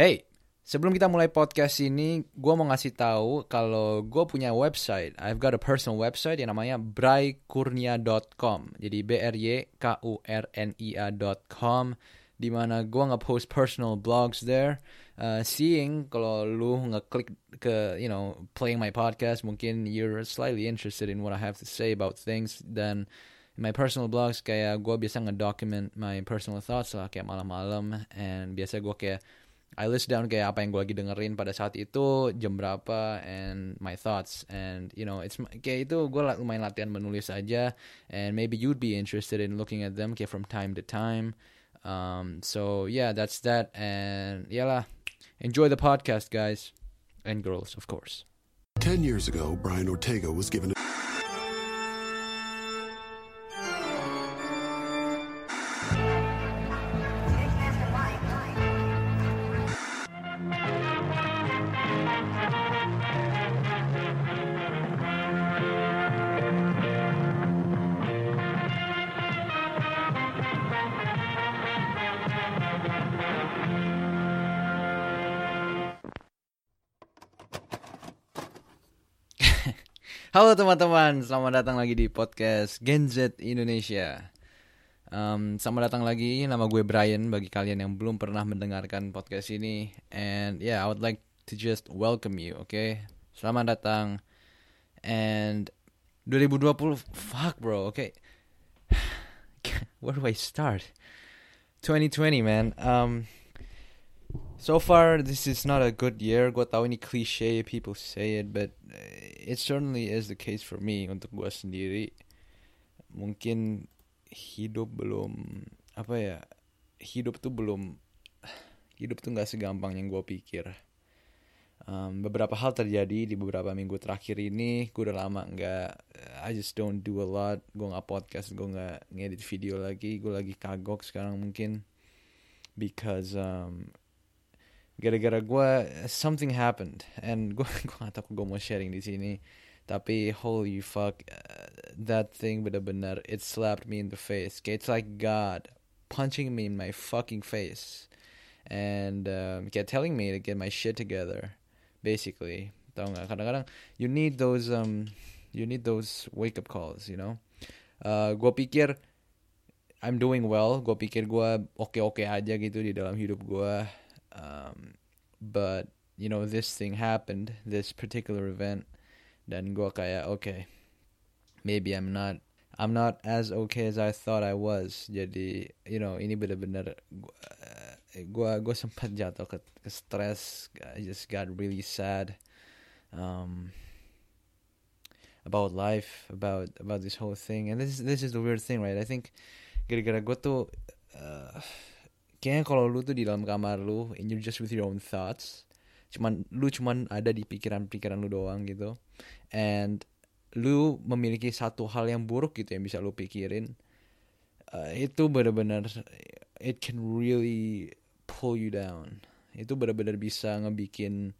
Hey, sebelum kita mulai podcast ini, gue mau ngasih tahu kalau gue punya website. I've got a personal website yang namanya brykurnia.com. Jadi brykurnia.com, di mana gue nge-post personal blogs there. Seeing kalau lu ngeklik ke, you know, playing my podcast, mungkin you're slightly interested in what I have to say about things. Dan my personal blogs, kayak gue biasa ngedocument my personal thoughts lah, kayak malam-malam. And biasa gue kayak I list down kayak apa yang gue lagi dengerin pada saat itu, jam berapa, and my thoughts. And you know, it's kayak itu gue lumayan latihan menulis aja. And maybe you'd be interested in looking at them kayak from time to time. So yeah, that's that. And yalah, enjoy the podcast, guys. And girls, of course. 10 years ago, Brian Ortega was given Halo teman-teman, selamat datang lagi di podcast Gen Z Indonesia. Selamat datang lagi, nama gue Brian bagi kalian yang belum pernah mendengarkan podcast ini. And yeah, I would like to just welcome you, okay? Selamat datang. And 2020, fuck bro, okay? Where do I start? 2020 man. So far, this is not a good year. Gue tahu ini cliche, people say it, but it certainly is the case for me. Untuk gue sendiri, mungkin hidup tuh nggak segampang yang gue pikir. Beberapa hal terjadi di beberapa minggu terakhir ini. Gue udah lama nggak, I just don't do a lot. Gue nggak podcast, gue nggak ngedit video lagi. Gue lagi kagok sekarang mungkin because gara-gara gue, something happened, and gue nggak tahu gue mau sharing di sini, tapi holy fuck, that thing benar-benar it slapped me in the face. Kayak it's like God punching me in my fucking face, and kayak telling me to get my shit together, basically. Tau nggak? Kadang-kadang you need those wake up calls, you know. Gue pikir I'm doing well, gue pikir gue oke-oke aja gitu di dalam hidup gue. But you know, this thing happened, this particular event, dan gue kayak okay, maybe I'm not as okay as I thought I was. Jadi you know, ini benar-benar gue sempat jatuh ke stres. I just got really sad about life, about this whole thing. And this is the weird thing, right? I think gara-gara gue tuh kayaknya kalau lu tuh di dalam kamar lu, and you're just with your own thoughts, cuman ada di pikiran-pikiran lu doang gitu, and lu memiliki satu hal yang buruk gitu yang bisa lu pikirin, itu benar-benar it can really pull you down. Itu benar-benar bisa ngebikin,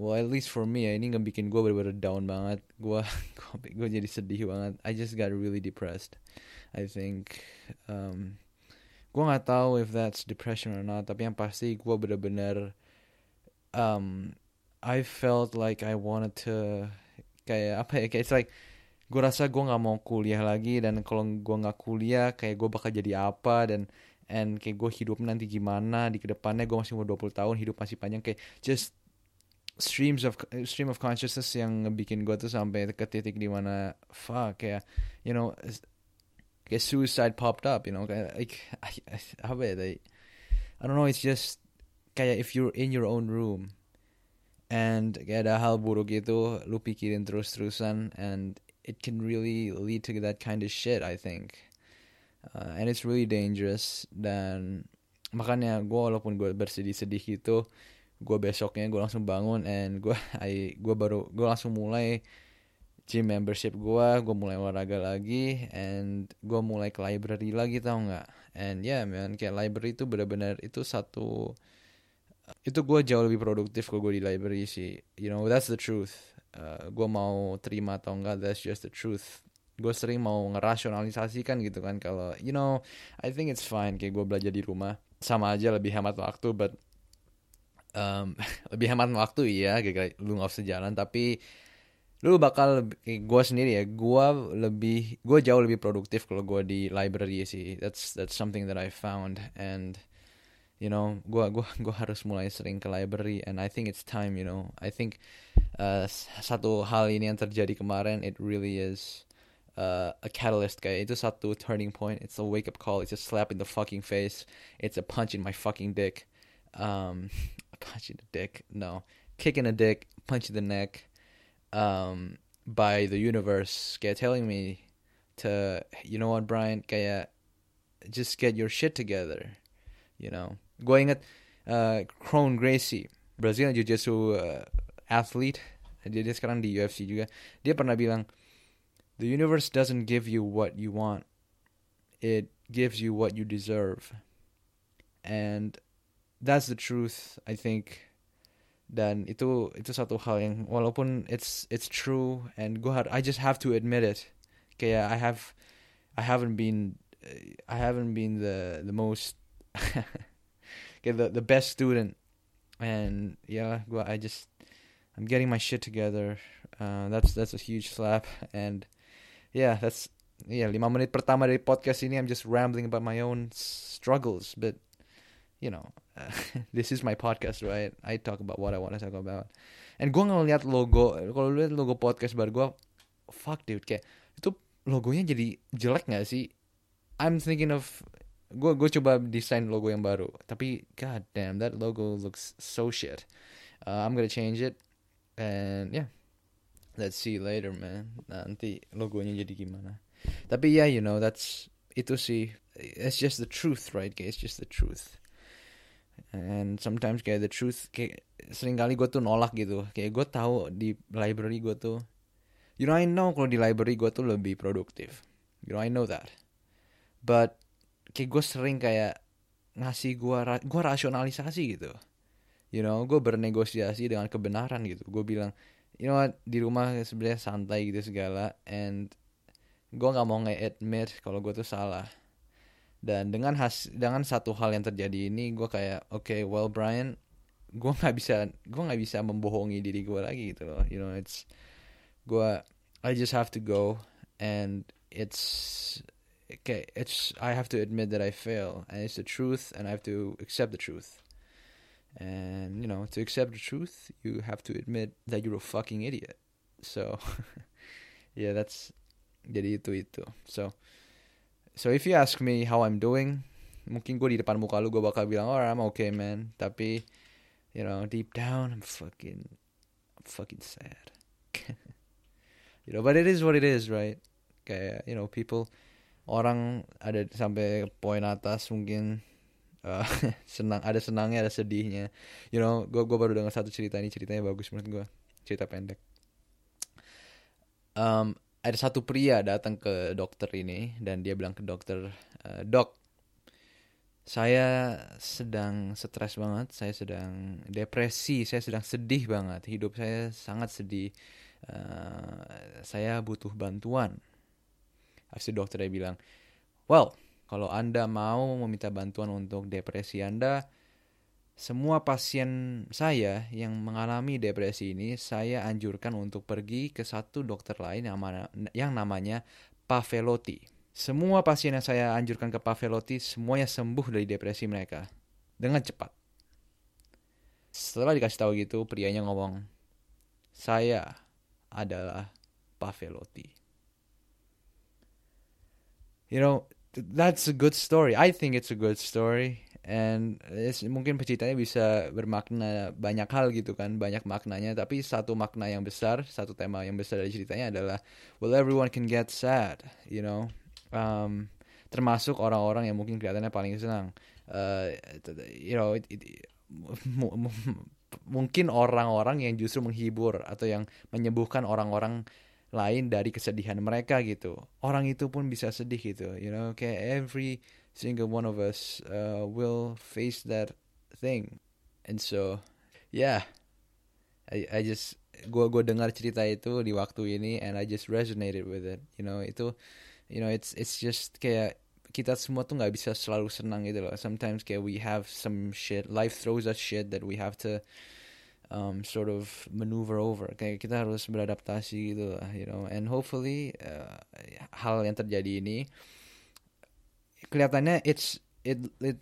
well at least for me ya, ini ngebikin gue benar-benar down banget. Gue jadi sedih banget. I just got really depressed, I think. Gue nggak tahu if that's depression or not, tapi yang pasti gue benar-benar I felt like I wanted to kayak apa ya, kayak it's like gue rasa gue nggak mau kuliah lagi, dan kalau gue nggak kuliah kayak gue bakal jadi apa, dan kayak gue hidup nanti gimana di kedepannya, gue masih umur 20 tahun, hidup masih panjang, kayak just stream of consciousness yang bikin gue tuh sampai ke titik dimana fuck kayak you know, guess suicide popped up, you know, like I don't know, it's just kayak if you're in your own room and kayak ada hal buruk itu lu pikirin terus-terusan, and it can really lead to that kind of shit, I think. And it's really dangerous, dan makanya gue walaupun gue bersedih-sedih gitu, gue besoknya gue langsung bangun, and gue langsung mulai gym membership gue mulai olahraga lagi, and gue mulai ke library lagi, tau nggak? And yeah man, kayak library itu benar-benar itu gue jauh lebih produktif kalau gue di library sih, you know, that's the truth. Gue mau terima atau enggak, that's just the truth. Gue sering mau ngerasionalisasikan gitu kan, kalau you know I think it's fine kayak gue belajar di rumah, sama aja lebih hemat waktu, but lebih hemat waktu ya, gara-gara lu gak usah jalan, tapi lu bakal, gue sendiri ya, gue jauh lebih produktif kalau gue di library sih. That's something that I found, and you know, gue harus mulai sering ke library, and I think it's time, you know. I think satu hal ini yang terjadi kemarin, it really is a catalyst, kayak itu satu turning point. It's a wake up call, it's a slap in the fucking face, it's a punch in my fucking dick. Punch in the dick, no, kick in the dick, punch in the neck, by the universe, kayak telling me to, you know what Brian, kayak just get your shit together, you know. Gue inget Kron Gracie, Brazilian Jiu-Jitsu athlete, dia sekarang di UFC juga, dia pernah bilang, the universe doesn't give you what you want, it gives you what you deserve. And that's the truth, I think. Dan itu satu hal yang walaupun it's true, and I just have to admit it. Kayak I haven't been the most kayak the best student, and yeah, I'm getting my shit together. That's a huge slap, and yeah, that's 5 menit pertama dari podcast ini I'm just rambling about my own struggles, but you know, this is my podcast, right? I talk about what I want to talk about. And gue ngeliat logo, kalau lihat logo podcast baru gue, fuck dude, kayak itu logonya jadi jelek nggak sih? I'm thinking of, gue coba desain logo yang baru, tapi god damn, that logo looks so shit. I'm gonna change it, and yeah, let's see later, man. Nanti logonya jadi gimana? Tapi yeah, you know, itu sih. It's just the truth, right? Guys? It's just the truth. And sometimes kayak the truth, kayak seringkali gue tuh nolak gitu. Kayak gue tahu di library gue tuh, you know, I know kalau di library gue tuh lebih produktif, you know, I know that. But kayak gue sering kayak ngasih gue rasionalisasi gitu, you know, gue bernegosiasi dengan kebenaran gitu. Gue bilang, you know what, di rumah sebenarnya santai gitu segala, and gue nggak mau nge-admit kalau gue tuh salah. Dan dengan satu hal yang terjadi ini, gue kayak, okay, well Brian, gue nggak bisa membohongi diri gue lagi gitu loh. You know, I just have to go, and I have to admit that I fail, and it's the truth, and I have to accept the truth. And you know, to accept the truth, you have to admit that you're a fucking idiot. So, yeah, that's jadi itu. So if you ask me how I'm doing, mungkin gue di depan muka lu gue bakal bilang, oh I'm okay man, tapi you know, deep down I'm fucking sad. You know, but it is what it is, right? Kayak, you know, orang ada sampai poin atas mungkin senang, ada senangnya, ada sedihnya. You know, gue baru dengar satu cerita, ini ceritanya bagus menurut gue, cerita pendek. Ada satu pria datang ke dokter ini, dan dia bilang ke dokter, dok, saya sedang stres banget, saya sedang depresi, saya sedang sedih banget, hidup saya sangat sedih, saya butuh bantuan. Habis itu dokternya bilang, well, kalau Anda mau meminta bantuan untuk depresi Anda, semua pasien saya yang mengalami depresi ini saya anjurkan untuk pergi ke satu dokter lain yang namanya Pavelotti. Semua pasien yang saya anjurkan ke Pavelotti semuanya sembuh dari depresi mereka dengan cepat. Setelah dikasih tahu gitu, prianya ngomong, saya adalah Pavelotti. You know, that's a good story. I think it's a good story. And mungkin ceritanya bisa bermakna banyak hal gitu kan, banyak maknanya, tapi satu makna yang besar, satu tema yang besar dari ceritanya adalah, well everyone can get sad, you know, termasuk orang-orang yang mungkin kelihatannya paling senang, you know, mungkin orang-orang yang justru menghibur atau yang menyembuhkan orang-orang lain dari kesedihan mereka gitu, orang itu pun bisa sedih gitu, you know, kayak every single one of us will face that thing. And so yeah, I just gue dengar cerita itu di waktu ini, and I just resonated with it, you know. Itu, you know, it's just kayak kita semua tuh nggak bisa selalu senang gitu loh. Sometimes kayak we have some shit, life throws us shit that we have to sort of maneuver over. Kayak kita harus beradaptasi gitu lah, you know. And hopefully hal yang terjadi ini kelihatannya it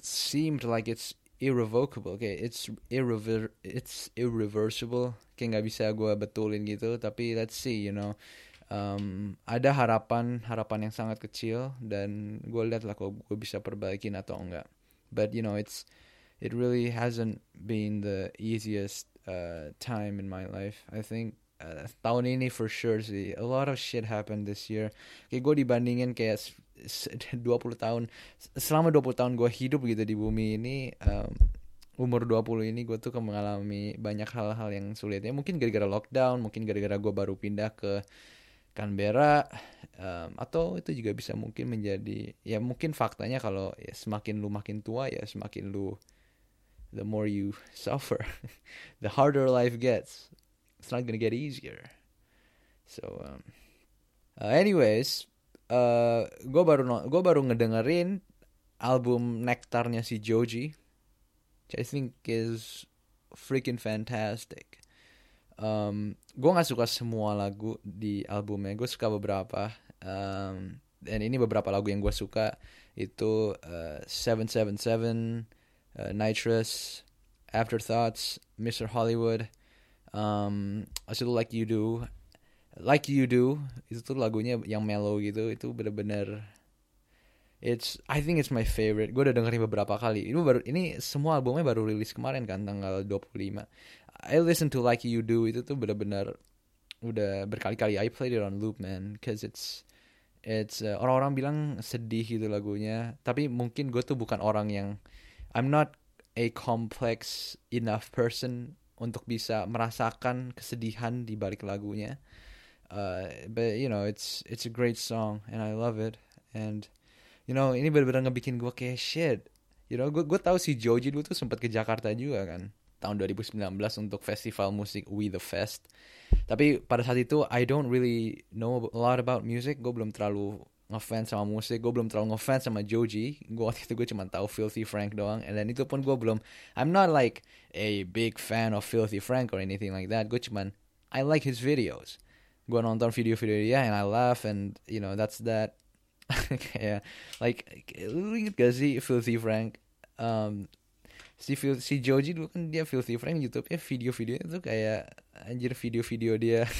seemed like it's irrevocable, kayak it's irreversible, kayak nggak bisa gue betulin gitu. Tapi let's see, you know. Ada harapan yang sangat kecil, dan gue lihat lah kok gue bisa perbaikin atau enggak. But you know, it really hasn't been the easiest time in my life. I think tahun ini for sure sih, a lot of shit happened this year. Kayak gue dibandingin kayak 20 tahun, selama 20 tahun gue hidup gitu di bumi ini, umur 20 ini gue tuh mengalami banyak hal-hal yang sulitnya. Mungkin gara-gara lockdown, mungkin gara-gara gue baru pindah ke Canberra, atau itu juga bisa mungkin menjadi, ya mungkin faktanya kalau ya, semakin lu makin tua ya semakin lu, the more you suffer, the harder life gets. It's not gonna get easier. So anyways, gue baru ngedengerin album Nektarnya si Joji, which I think is freaking fantastic. Gue nggak suka semua lagu di albumnya, gue suka beberapa, dan ini beberapa lagu yang gue suka itu 777, Nitrous, Afterthoughts, Mr. Hollywood, I Still Like You Do, itu tuh lagunya yang mellow gitu, itu bener-bener I think it's my favorite. Gue udah dengerin beberapa kali. Ini semua albumnya baru rilis kemarin kan, tanggal 25. I listen to Like You Do itu tuh benar-benar udah berkali-kali. I played it on loop, man, cause it's orang-orang bilang sedih gitu lagunya. Tapi mungkin gue tuh bukan orang yang, I'm not a complex enough person untuk bisa merasakan kesedihan di balik lagunya. But you know, it's a great song and I love it. And you know, ini benar-benar ngebikin gue kayak shit. You know, gue tahu si Joji dulu tuh sempat ke Jakarta juga kan, tahun 2019 untuk festival musik We The Fest. Tapi pada saat itu I don't really know a lot about music. Gue belum terlalu ngefans sama musik. Gue belum terlalu ngefans sama Joji. Gue waktu itu gue cuma tahu Filthy Frank doang. And then itu pun gue belum, I'm not like a big fan of Filthy Frank or anything like that. Gue cuman I like his videos. Gue nonton video-video dia and I laugh and you know that's that. Kayak, like, lu inget gak sih Filthy Frank? Si Joji dulu kan dia Filthy Frank YouTube-nya, video-videonya tuh kayak anjir, video-video dia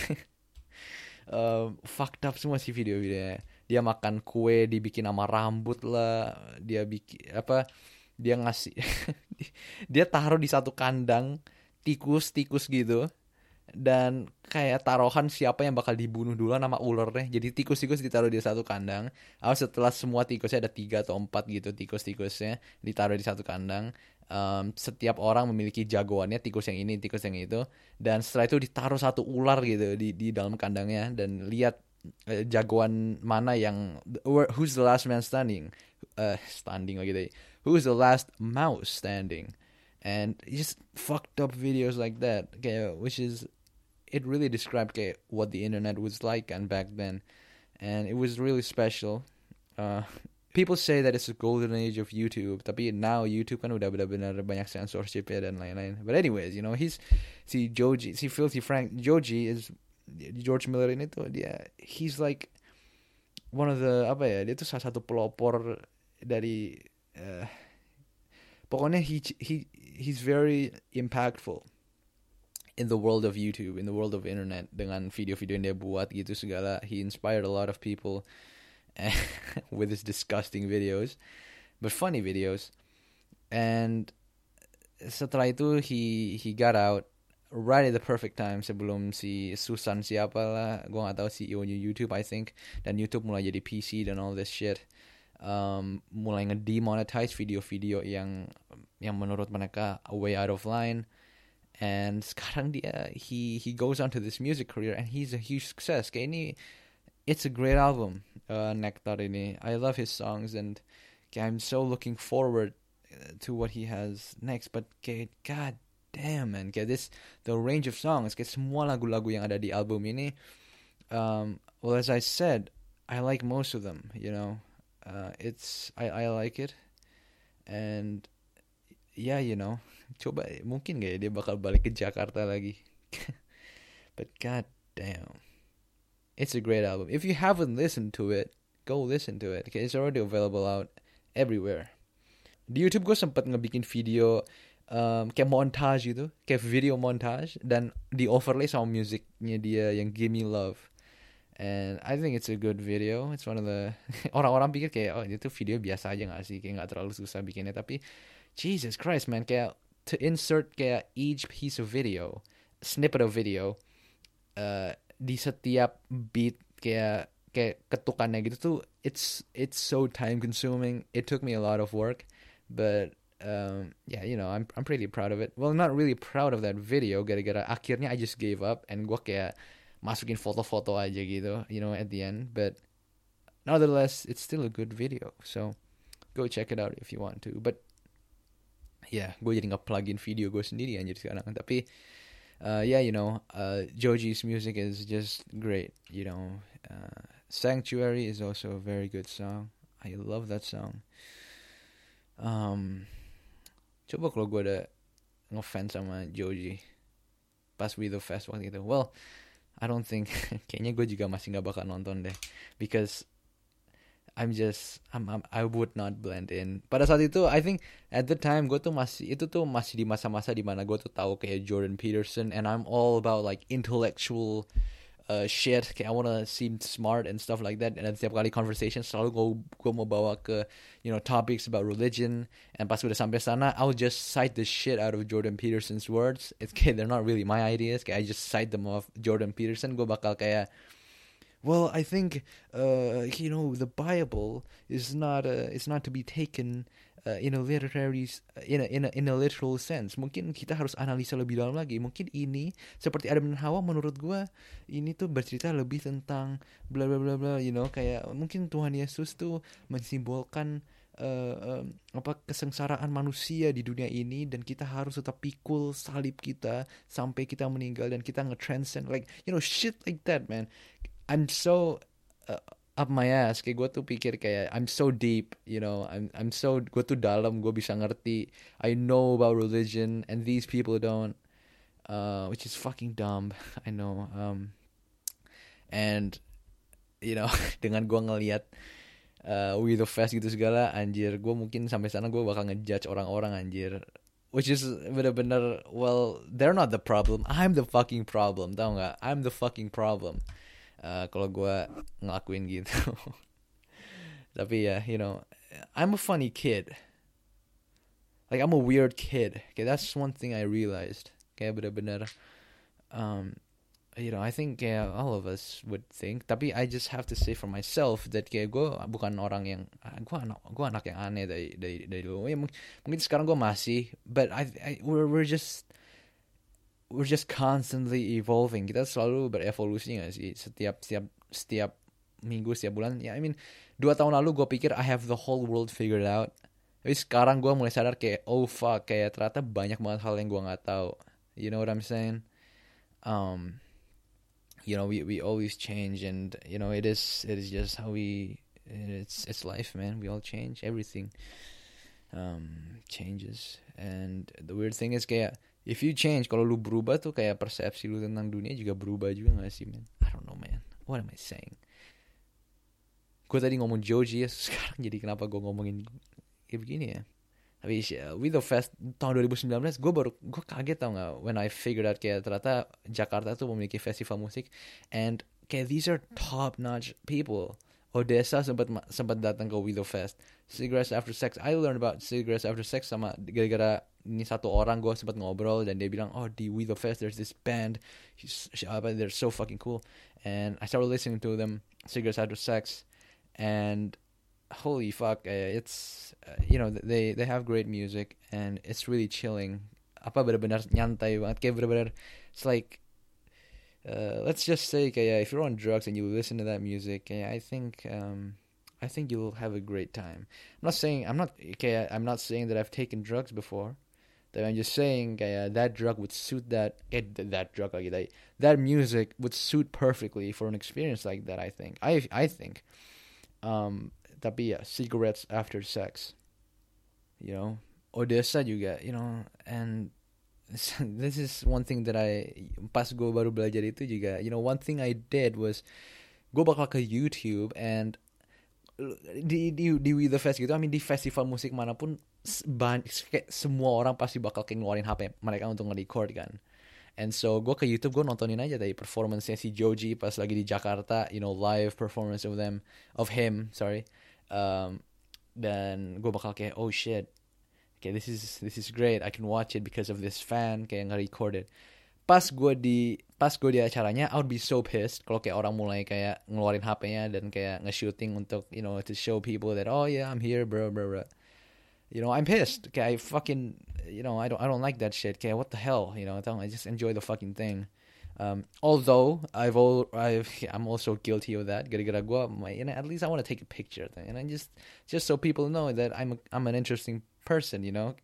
fucked up semua sih video-videonya. Dia makan kue dibikin sama rambut lah, dia bikin apa? Dia ngasih dia taruh di satu kandang tikus gitu. Dan kayak taruhan siapa yang bakal dibunuh duluan sama ulernya. Jadi tikus-tikus ditaruh di satu kandang. Setelah semua tikusnya, ada 3 atau 4 gitu tikus-tikusnya, ditaruh di satu kandang. Setiap orang memiliki jagoannya, tikus yang ini, tikus yang itu. Dan setelah itu ditaruh satu ular gitu di dalam kandangnya. Dan lihat jagoan mana yang, who's the last man standing? Standing gitu. Who's the last mouse standing? And just fucked up videos like that. Kayak, which is, it really described kayak what the internet was like and back then. And it was really special. People say that it's a golden age of YouTube, tapi now YouTube kan udah benar-benar banyak censorship ya dan lain-lain. But anyways, you know, si Filthy Frank Joji is George Miller ini tuh dia, he's like one of the dia tuh salah satu pelopor dari pokoknya he's very impactful in the world of YouTube, in the world of internet, dengan video-video yang dia buat gitu segala. He inspired a lot of people with his disgusting videos, but funny videos. And setelah itu he got out right at the perfect time, sebelum si Susan siapalah, gue nggak tahu, CEO new YouTube I think, dan YouTube mulai jadi PC dan all this shit, mulai ngedemonetize video-video yang menurut mereka way out of line. And sekarang dia he goes on to this music career and he's a huge success. Kayak ini, it's a great album, Nektar ini. I love his songs and I'm so looking forward to what he has next. But god damn man, the range of songs, semua lagu-lagu yang ada di album ini, well as I said, I like most of them, you know. I like it. And yeah, you know, coba mungkin gak ya dia bakal balik ke Jakarta lagi. But god damn, it's a great album. If you haven't listened to it, go listen to it. Okay, it's already available out everywhere. Di YouTube gue sempat ngebikin video kayak montage gitu, kayak video montage, dan di overlay sama musiknya dia yang Give Me Love. And I think it's a good video. It's one of the orang-orang pikir kayak oh itu video biasa aja nggak sih, kayak nggak terlalu susah bikinnya. Tapi Jesus Christ man, kayak to insert kayak each piece of video, snippet of video di setiap beat kayak ketukannya gitu tuh, it's so time consuming. It took me a lot of work, but yeah, you know, I'm pretty proud of it. Well, not really proud of that video, gara-gara akhirnya I just gave up and gue kayak masukin foto-foto aja gitu, you know, at the end. But nonetheless, it's still a good video. So go check it out if you want to. But yeah, gue jadi nge-plugin video gue sendiri anjir sekarang. Tapi yeah, you know, Joji's music is just great, you know. Sanctuary is also a very good song. I love that song. Coba kalau gue ada ngefans sama Joji pas We The Fest waktu itu, well, I don't think, kayaknya gue juga masih gak bakal nonton deh, because I would not blend in. Pada saat itu, I think at the time gue tuh masih di masa-masa dimana gue tuh tahu kayak Jordan Peterson, and I'm all about like intellectual shit, kayak I wanna seem smart and stuff like that. Dan setiap kali conversation selalu gue mau bawa ke, you know, topics about religion. And pas udah sampai sana, I'll just cite the shit out of Jordan Peterson's words. It's kayak they're not really my ideas, kayak I just cite them off Jordan Peterson. Gue bakal kayak, well, I think you know, the Bible is not to be taken in a literary in a literal sense. Mungkin kita harus analisa lebih dalam lagi. Mungkin ini seperti Adam dan Hawa, menurut gue ini tuh bercerita lebih tentang bla bla bla bla, you know, kayak mungkin Tuhan Yesus tuh mensimbolkan kesengsaraan manusia di dunia ini, dan kita harus tetap pikul salib kita sampai kita meninggal dan kita nge-transcend, like, you know, shit like that, man. I'm so up my ass, kayak gue tuh pikir kayak I'm so deep, you know, I'm so, gue tuh dalam, gue bisa ngerti, I know about religion and these people don't, which is fucking dumb, I know, and you know, dengan gue ngelihat We The Fest gitu segala, anjir, gue mungkin sampai sana gue bakal ngejudge orang-orang anjir, which is bener-bener, well, they're not the problem, I'm the fucking problem, tau nggak, I'm the fucking problem. Kalau gue ngelakuin gitu. Tapi ya, you know, I'm a funny kid. Like, I'm a weird kid. Okay, that's one thing I realized. Kayak bener-bener, you know, I think kayak all of us would think. Tapi I just have to say for myself that kayak gue bukan orang yang, gue anak yang aneh dari dulu. Ya, mungkin sekarang gue masih, but we're just constantly evolving. Kita selalu berevolusi nggak sih? Setiap minggu, setiap bulan. Ya, yeah, I mean, 2 tahun lalu gue pikir I have the whole world figured out. Tapi sekarang gue mulai sadar kayak oh fuck, kayak ternyata banyak banget hal yang gue nggak tahu. You know what I'm saying? You know, we always change, and you know it is just how it's life, man. We all change. Everything changes, and the weird thing is kayak, if you change, kalau lu berubah tuh kayak persepsi lu tentang dunia juga berubah juga gak sih, man? I don't know, man. What am I saying? Gue tadi ngomong Joji ya, sekarang jadi kenapa gue ngomongin kayak begini ya. Tapi We The Fest tahun 2019, gue kaget tau gak, when I figured out kayak ternyata Jakarta tuh memiliki festival musik, and kayak these are top-notch people. Odessa sempat datang ke We The Fest. Cigarettes After Sex, I learned about Cigarettes After Sex sama gara-gara ini satu orang gue sempat ngobrol, dan dia bilang oh di We The Fest there's this band, they're so fucking cool, and I started listening to them, Cigarettes After Sex, and holy fuck, it's you know, they have great music and it's really chilling, benar-benar nyantai banget, kayak benar-benar it's like let's just say kayak if you're on drugs and you listen to that music, kayak I think you'll have a great time. I'm not saying that I've taken drugs before. That I'm just saying that drug would suit that drug lagi, that music would suit perfectly for an experience like that. I think. tapi ya Cigarettes After Sex, you know, Odessa juga, you know, and this is one thing that I, pas gue baru belajar itu juga, you know, one thing I did was gue bakal ke YouTube and di We The Fest gitu, I mean, di festival musik manapun semua orang pasti bakal ngeluarin HP mereka untuk nge-record kan. And so gue ke YouTube, gue nontonin aja dari performance-nya si Joji pas lagi di Jakarta, you know, live performance of him. Dan gue bakal kayak, oh shit, okay, this is great. I can watch it because of this fan kayak nge-recorded. Pas gue di acaranya, I would be so pissed kalau kayak orang mulai kayak ngeluarin HP-nya dan kayak nge-shooting untuk, you know, to show people that, oh yeah, I'm here, bro. You know, I'm pissed. Kayak I fucking, you know, I don't like that shit. Kayak what the hell, you know? I just enjoy the fucking thing. Although I'm also guilty of that. Gara-gara gue, you know, at least I want to take a picture, and I just so people know that I'm an interesting person, you know.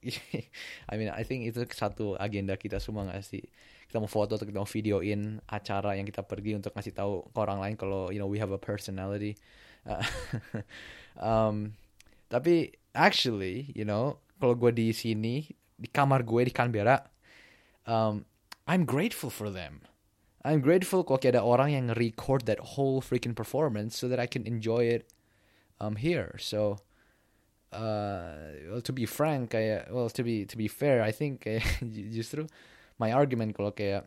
I mean, I think itu satu agenda kita semua nggak sih? Kita mau foto atau kita mau videoin acara yang kita pergi untuk ngasih tahu ke orang lain kalau, you know, we have a personality. Tapi actually, you know, kalau gue di sini di kamar gue di Canberra, I'm grateful for them. I'm grateful kalau ada orang yang record that whole freaking performance so that I can enjoy it here. So to be frank, to be fair, I think justru my argument kalau kayak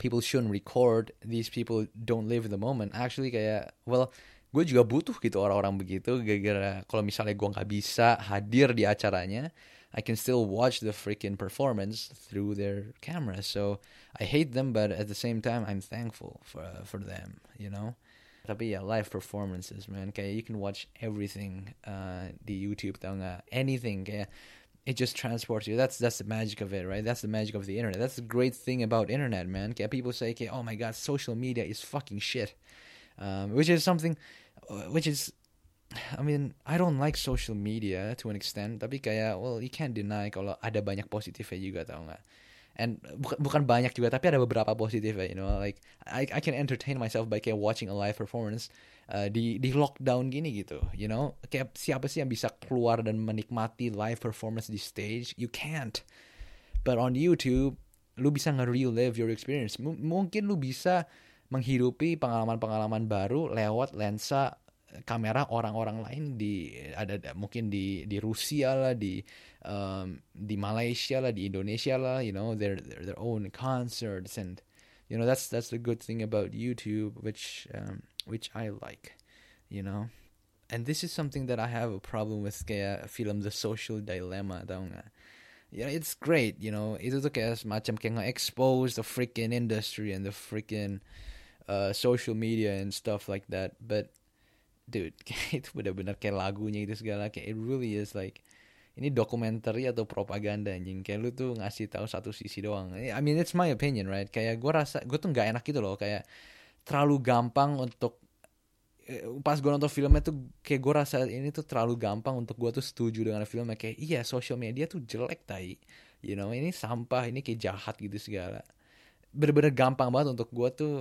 people shouldn't record, these people don't live in the moment. Actually kayak, well, gue juga butuh gitu orang-orang begitu, gara-gara kalau misalnya gue nggak bisa hadir di acaranya, I can still watch the freaking performance through their camera. So I hate them, but at the same time I'm thankful for them, you know. Tapi ya, live performances, man. Kayak you can watch everything di YouTube, tau nggak? Anything, kayak it just transports you. That's the magic of it, right? That's the magic of the internet. That's the great thing about internet, man. Kayak people say, kayak, oh my god, social media is fucking shit, which is something, which is, I mean, I don't like social media to an extent. Tapi kayak, well, you can't deny kalau ada banyak positifnya juga, tau nggak? And bukan banyak juga, tapi ada beberapa positif ya, you know, like I can entertain myself by kayak watching a live performance di lockdown gini gitu, you know, kayak siapa sih yang bisa keluar dan menikmati live performance di stage? You can't. But on YouTube, lu bisa nge-relive your experience. Mungkin lu bisa menghidupi pengalaman-pengalaman baru lewat lensa kamera orang-orang lain di ada mungkin di Rusia lah, di Malaysia lah, di Indonesia lah, you know, their own concerts, and you know that's the good thing about YouTube, which I like, you know. And this is something that I have a problem with kayak film The Social Dilemma, tau nggak? Yeah, it's great, you know, itu tuh kayak semacam kayak nge-expose the freaking industry and the freaking social media and stuff like that, but dude, kayak itu benar-benar kayak lagunya itu segala, kayak it really is like ini dokumentari atau propaganda anjing, kayak lu tuh ngasih tahu satu sisi doang. I mean, it's my opinion, right? Kayak gue tuh nggak enak gitu loh, kayak terlalu gampang untuk pas gue nonton filmnya tuh kayak gue rasa ini tuh terlalu gampang untuk gue tuh setuju dengan filmnya, kayak iya social media tuh jelek tai, you know, ini sampah, ini kayak jahat gitu segala. Bener-bener gampang banget untuk gue tuh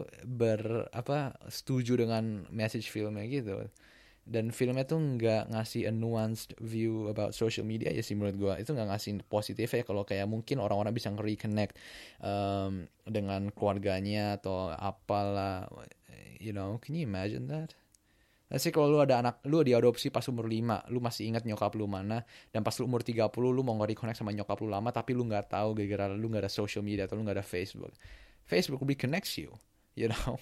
setuju dengan message filmnya gitu, dan filmnya tuh nggak ngasih a nuanced view about social media ya sih menurut gue. Itu nggak ngasih positifnya kalau kayak mungkin orang-orang bisa reconnect dengan keluarganya atau apalah, you know, can you imagine that? Nanti kalau lu ada anak, lu diadopsi pas umur 5, lu masih ingat nyokap lu mana, dan pas lu umur 30, lu mau nge-reconnect sama nyokap lu lama, tapi lu gak tahu gara-gara lu gak ada social media atau lu gak ada Facebook. Facebook reconnects you, you know.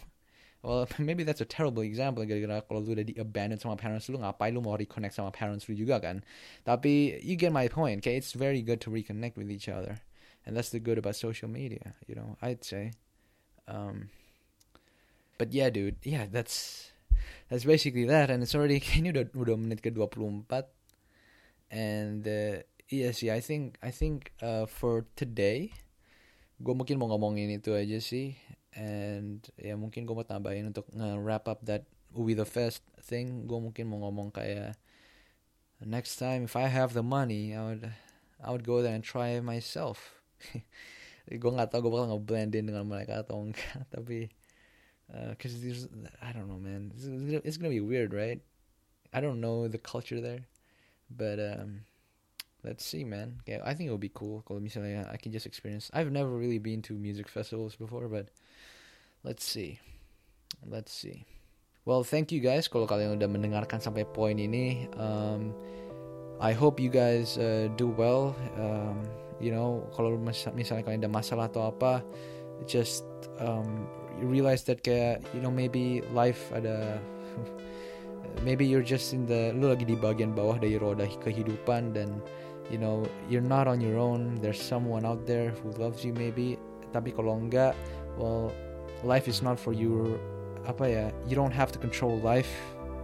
Well, maybe that's a terrible example, gara-gara kalau lu udah di-abandon sama parents lu, ngapain lu mau reconnect sama parents lu juga kan. Tapi, you get my point, okay? It's very good to reconnect with each other. And that's the good about social media, you know, I'd say. But yeah, dude, yeah, that's basically that, and it's already ini udah menit ke 24, and iya sih, I think for today gue mungkin mau ngomongin itu aja sih, and ya mungkin gue mau tambahin untuk nge-wrap up that We The Fest thing. Gue mungkin mau ngomong kayak next time if I have the money I would go there and try it myself. Gue nggak tahu gue bakal nge-blend in dengan mereka atau enggak, tapi because I don't know, man. It's gonna be weird, right? I don't know the culture there, but let's see, man. Yeah, I think it would be cool kalau misalnya I can just experience. I've never really been to music festivals before, but let's see. Let's see. Well, thank you guys kalau kalian udah mendengarkan sampai poin ini. I hope you guys do well. You know, kalau misalnya kalian ada masalah atau apa, just realize that kayak, you know, maybe life ada, maybe you're just in the, lu lagi di bagian bawah dari roda kehidupan, dan you know, you're not on your own. There's someone out there who loves you maybe. Tapi kalau enggak, well, life is not for you. Apa ya, you don't have to control life,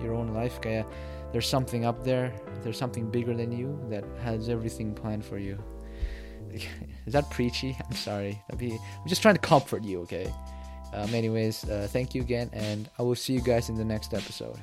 your own life. Kayak there's something up there, there's something bigger than you that has everything planned for you. Is that preachy? I'm sorry, I'm just trying to comfort you, okay? Anyways, thank you again, and I will see you guys in the next episode.